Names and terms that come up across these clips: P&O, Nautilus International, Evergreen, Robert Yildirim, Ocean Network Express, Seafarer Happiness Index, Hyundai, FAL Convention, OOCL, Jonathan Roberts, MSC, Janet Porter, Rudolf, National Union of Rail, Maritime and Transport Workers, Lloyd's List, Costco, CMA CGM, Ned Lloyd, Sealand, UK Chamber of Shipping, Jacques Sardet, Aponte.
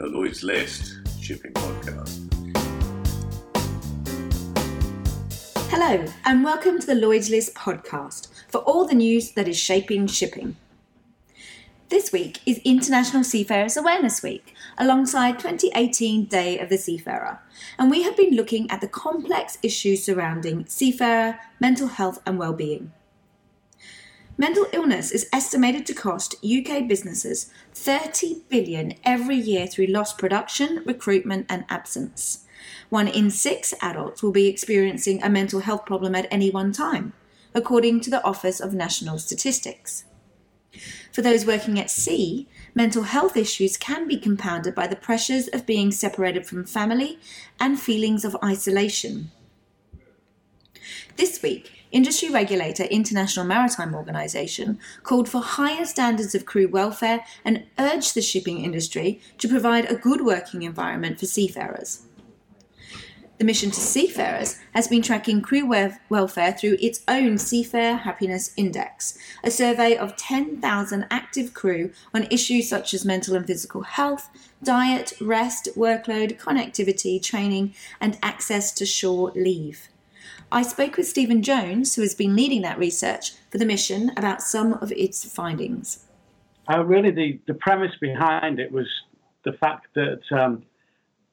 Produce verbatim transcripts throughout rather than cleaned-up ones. the Lloyd's List Shipping Podcast. Hello and welcome to the Lloyd's List Podcast for all the news that is shaping shipping. This week is International Seafarers Awareness Week, alongside twenty eighteen Day of the Seafarer, and we have been looking at the complex issues surrounding seafarer, mental health and well-being. Mental illness is estimated to cost U K businesses thirty billion dollars every year through lost production, recruitment and absence. One in six adults will be experiencing a mental health problem at any one time, according to the Office of National Statistics. For those working at sea, mental health issues can be compounded by the pressures of being separated from family and feelings of isolation. This week, industry regulator International Maritime Organization called for higher standards of crew welfare and urged the shipping industry to provide a good working environment for seafarers. The Mission to Seafarers has been tracking crew welfare through its own Seafarer Happiness Index, a survey of ten thousand active crew on issues such as mental and physical health, diet, rest, workload, connectivity, training, and access to shore leave. I spoke with Stephen Jones, who has been leading that research for the Mission, about some of its findings. Uh, really, the, the premise behind it was the fact that um,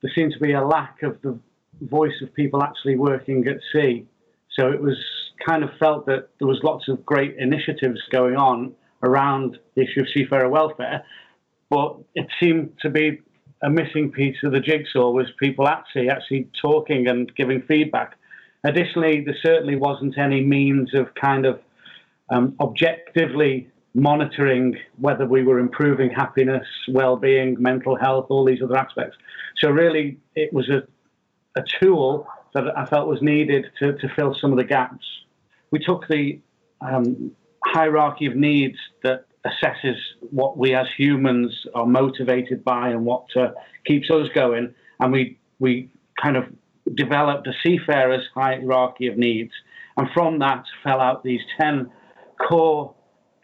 there seemed to be a lack of the voice of people actually working at sea. So it was kind of felt that there was lots of great initiatives going on around the issue of seafarer welfare, but it seemed to be a missing piece of the jigsaw was people at sea actually talking and giving feedback. Additionally, there certainly wasn't any means of kind of um, objectively monitoring whether we were improving happiness, well-being, mental health, all these other aspects. So really it was a a tool that I felt was needed to, to fill some of the gaps. We took the um, hierarchy of needs that assesses what we as humans are motivated by and what uh, keeps us going, and we we kind of developed a seafarer's hierarchy of needs. And from that fell out these ten core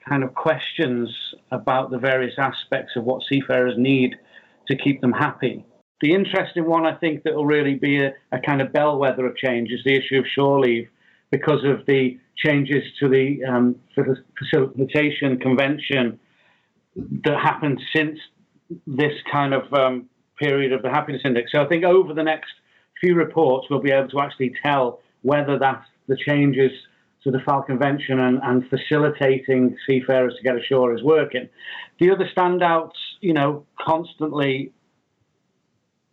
kind of questions about the various aspects of what seafarers need to keep them happy. The interesting one, I think, that will really be a, a kind of bellwether of change is the issue of shore leave, because of the changes to the um, Facilitation Convention that happened since this kind of um, period of the Happiness Index. So I think over the next few reports, we'll be able to actually tell whether that's the changes to the F A L Convention and, and facilitating seafarers to get ashore is working. The other standouts, you know, constantly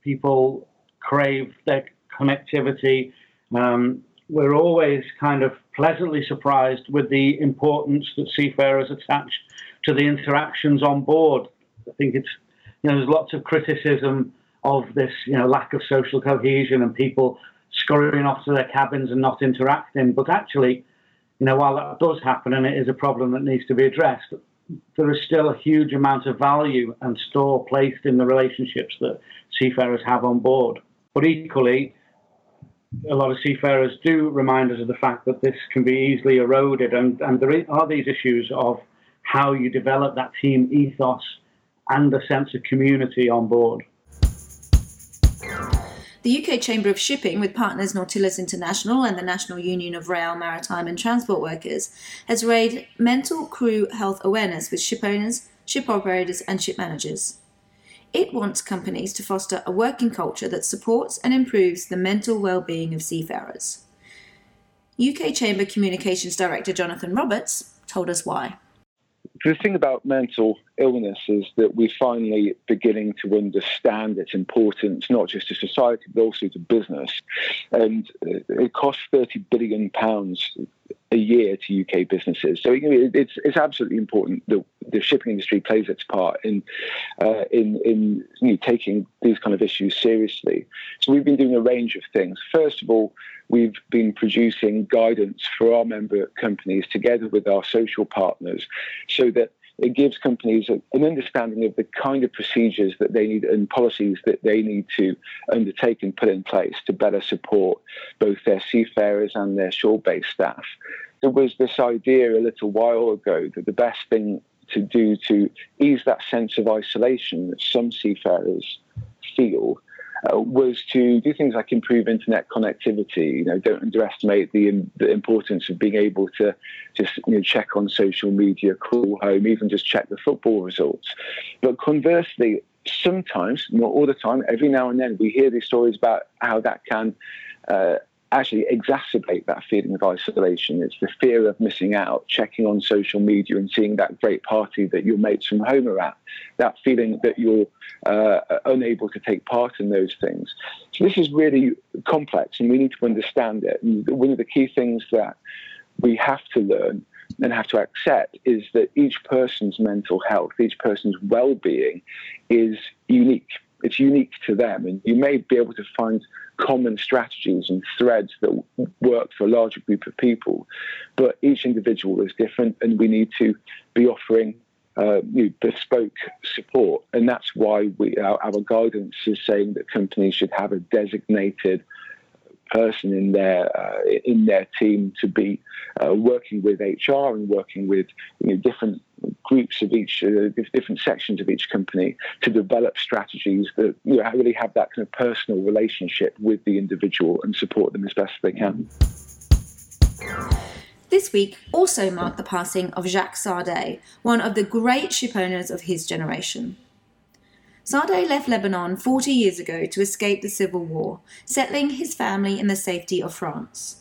people crave their connectivity. Um, we're always kind of pleasantly surprised with the importance that seafarers attach to the interactions on board. I think it's, you know, there's lots of criticism of this, you know, lack of social cohesion and people scurrying off to their cabins and not interacting. But actually, you know, while that does happen and it is a problem that needs to be addressed, there is still a huge amount of value and store placed in the relationships that seafarers have on board. But equally, a lot of seafarers do remind us of the fact that this can be easily eroded, and, and there are these issues of how you develop that team ethos and a sense of community on board. The U K Chamber of Shipping, with partners Nautilus International and the National Union of Rail, Maritime and Transport Workers, has raised mental crew health awareness with ship owners, ship operators and ship managers. It wants companies to foster a working culture that supports and improves the mental well-being of seafarers. U K Chamber Communications Director Jonathan Roberts told us why. The thing about mental illness is that we're finally beginning to understand its importance, not just to society, but also to business. And it costs thirty billion pounds a year to U K businesses. So it's it's absolutely important that the shipping industry plays its part in uh, in, in you know, taking these kind of issues seriously. So we've been doing a range of things. First of all, we've been producing guidance for our member companies together with our social partners so that it gives companies an understanding of the kind of procedures that they need and policies that they need to undertake and put in place to better support both their seafarers and their shore-based staff. There was this idea a little while ago that the best thing to do to ease that sense of isolation that some seafarers feel uh, was to do things like improve internet connectivity. You know, don't underestimate the, the importance of being able to just you know, check on social media, call home, even just check the football results. But conversely, sometimes, not all the time, every now and then, we hear these stories about how that can uh, actually exacerbate that feeling of isolation. It's the fear of missing out, checking on social media and seeing that great party that your mates from home are at, that feeling that you're uh, unable to take part in those things. So this is really complex and we need to understand it. And one of the key things that we have to learn and have to accept is that each person's mental health, each person's well-being is unique. It's unique to them, and you may be able to find common strategies and threads that work for a larger group of people, but each individual is different, and we need to be offering uh, new bespoke support. And that's why we, our, our guidance is saying that companies should have a designated person in their uh, in their team to be uh, working with H R and working with you know, different groups of each, uh, different sections of each company to develop strategies that you know, really have that kind of personal relationship with the individual and support them as best they can. This week also marked the passing of Jacques Sardet, one of the great ship owners of his generation. Sardet left Lebanon forty years ago to escape the civil war, settling his family in the safety of France.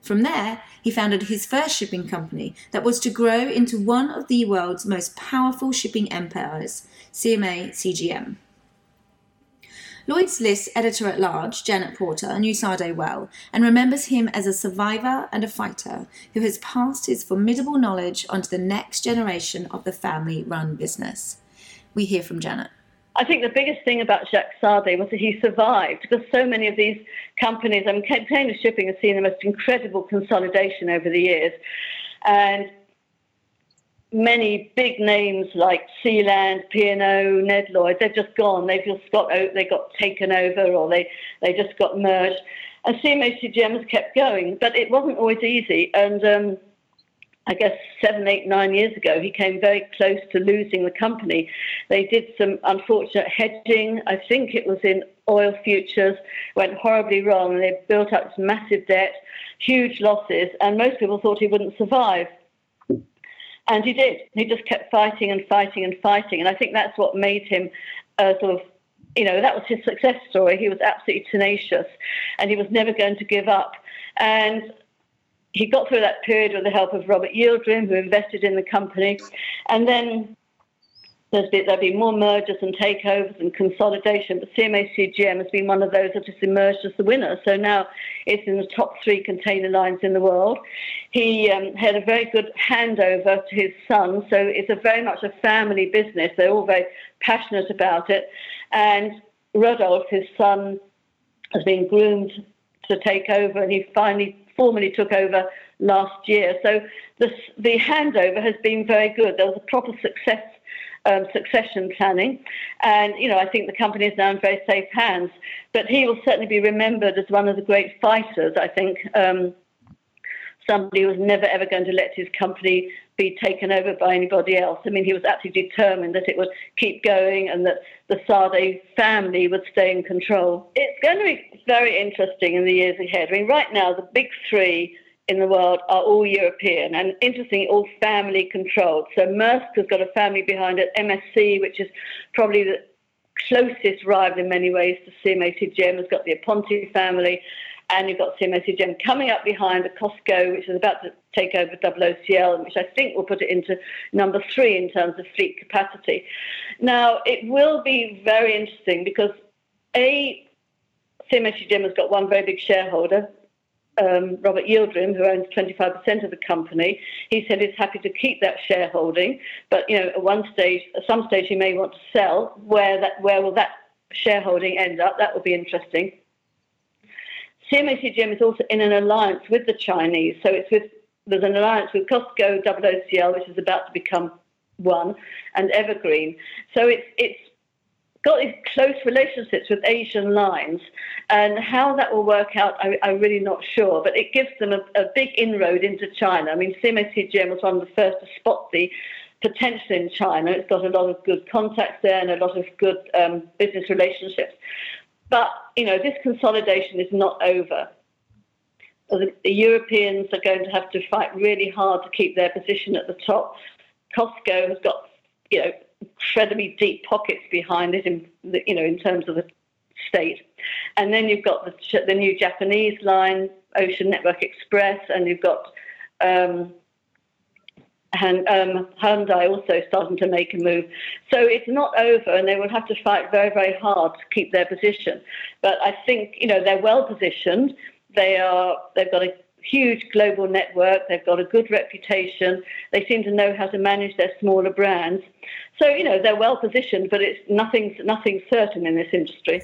From there, he founded his first shipping company that was to grow into one of the world's most powerful shipping empires, C M A C G M. Lloyd's List editor-at-large, Janet Porter, knew Sardet well and remembers him as a survivor and a fighter who has passed his formidable knowledge onto the next generation of the family-run business. We hear from Janet. I think the biggest thing about Jacques Sardet was that he survived, because so many of these companies, I mean, container shipping has seen the most incredible consolidation over the years. And many big names like Sealand, P and O, Ned Lloyd, they've just gone. They've just got they got taken over or they, they just got merged. And C M A C G M has kept going, but it wasn't always easy. And um, I guess seven, eight, nine years ago, he came very close to losing the company. They did some unfortunate hedging. I think it was in oil futures, went horribly wrong, and they built up this massive debt, huge losses, and most people thought he wouldn't survive. And he did. He just kept fighting and fighting and fighting. And I think that's what made him uh, sort of, you know, that was his success story. He was absolutely tenacious, and he was never going to give up. And he got through that period with the help of Robert Yildirim, who invested in the company. And then there's been, there'll be more mergers and takeovers and consolidation, but C M A C G M has been one of those that has emerged as the winner. So now it's in the top three container lines in the world. He um, had a very good handover to his son, so it's a very much a family business. They're all very passionate about it. And Rudolf, his son, has been groomed to take over, and he finally formally took over last year. So this, the handover has been very good. There was a proper success, um, succession planning. And, you know, I think the company is now in very safe hands. But he will certainly be remembered as one of the great fighters, I think. Um, somebody who was never, ever going to let his company be taken over by anybody else. I mean, he was absolutely determined that it would keep going and that the Sardet family would stay in control. It's going to be very interesting in the years ahead. I mean, right now, the big three in the world are all European and, interestingly, all family-controlled. So Maersk has got a family behind it, M S C, which is probably the closest rival in many ways to C M A C G M, has got the Aponte family, and you've got C M A C G M coming up behind the Costco, which is about to take over O O C L, which I think will put it into number three in terms of fleet capacity. Now, it will be very interesting because, A, C M A C G M has got one very big shareholder, um, Robert Yildirim, who owns twenty-five percent of the company. He said he's happy to keep that shareholding, but, you know, at one stage, at some stage he may want to sell. Where that, where will that shareholding end up? That will be interesting. C M A C G M is also in an alliance with the Chinese, so it's with there's an alliance with Costco, O O C L, which is about to become one, and Evergreen. So it's it's got these close relationships with Asian lines, and how that will work out, I, I'm really not sure, but it gives them a, a big inroad into China. I mean, C M A C G M was one of the first to spot the potential in China. It's got a lot of good contacts there and a lot of good um, business relationships. But, you know, this consolidation is not over. The Europeans are going to have to fight really hard to keep their position at the top. Costco has got, you know, incredibly deep pockets behind it, in the, you know, in terms of the state. And then you've got the, the new Japanese line, Ocean Network Express, and you've got um, and, um, Hyundai also starting to make a move. So it's not over, and they will have to fight very, very hard to keep their position. But I think, you know, they're well positioned. They are, they've got a huge global network. They've got a good reputation. They seem to know how to manage their smaller brands. So, you know, they're well positioned, but it's nothing's, nothing's certain in this industry.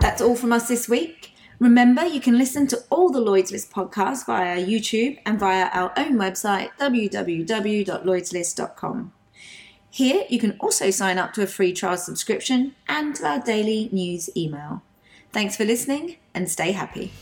That's all from us this week. Remember, you can listen to all the Lloyd's List podcasts via YouTube and via our own website, w w w dot lloyds list dot com. Here, you can also sign up to a free trial subscription and to our daily news email. Thanks for listening and stay happy.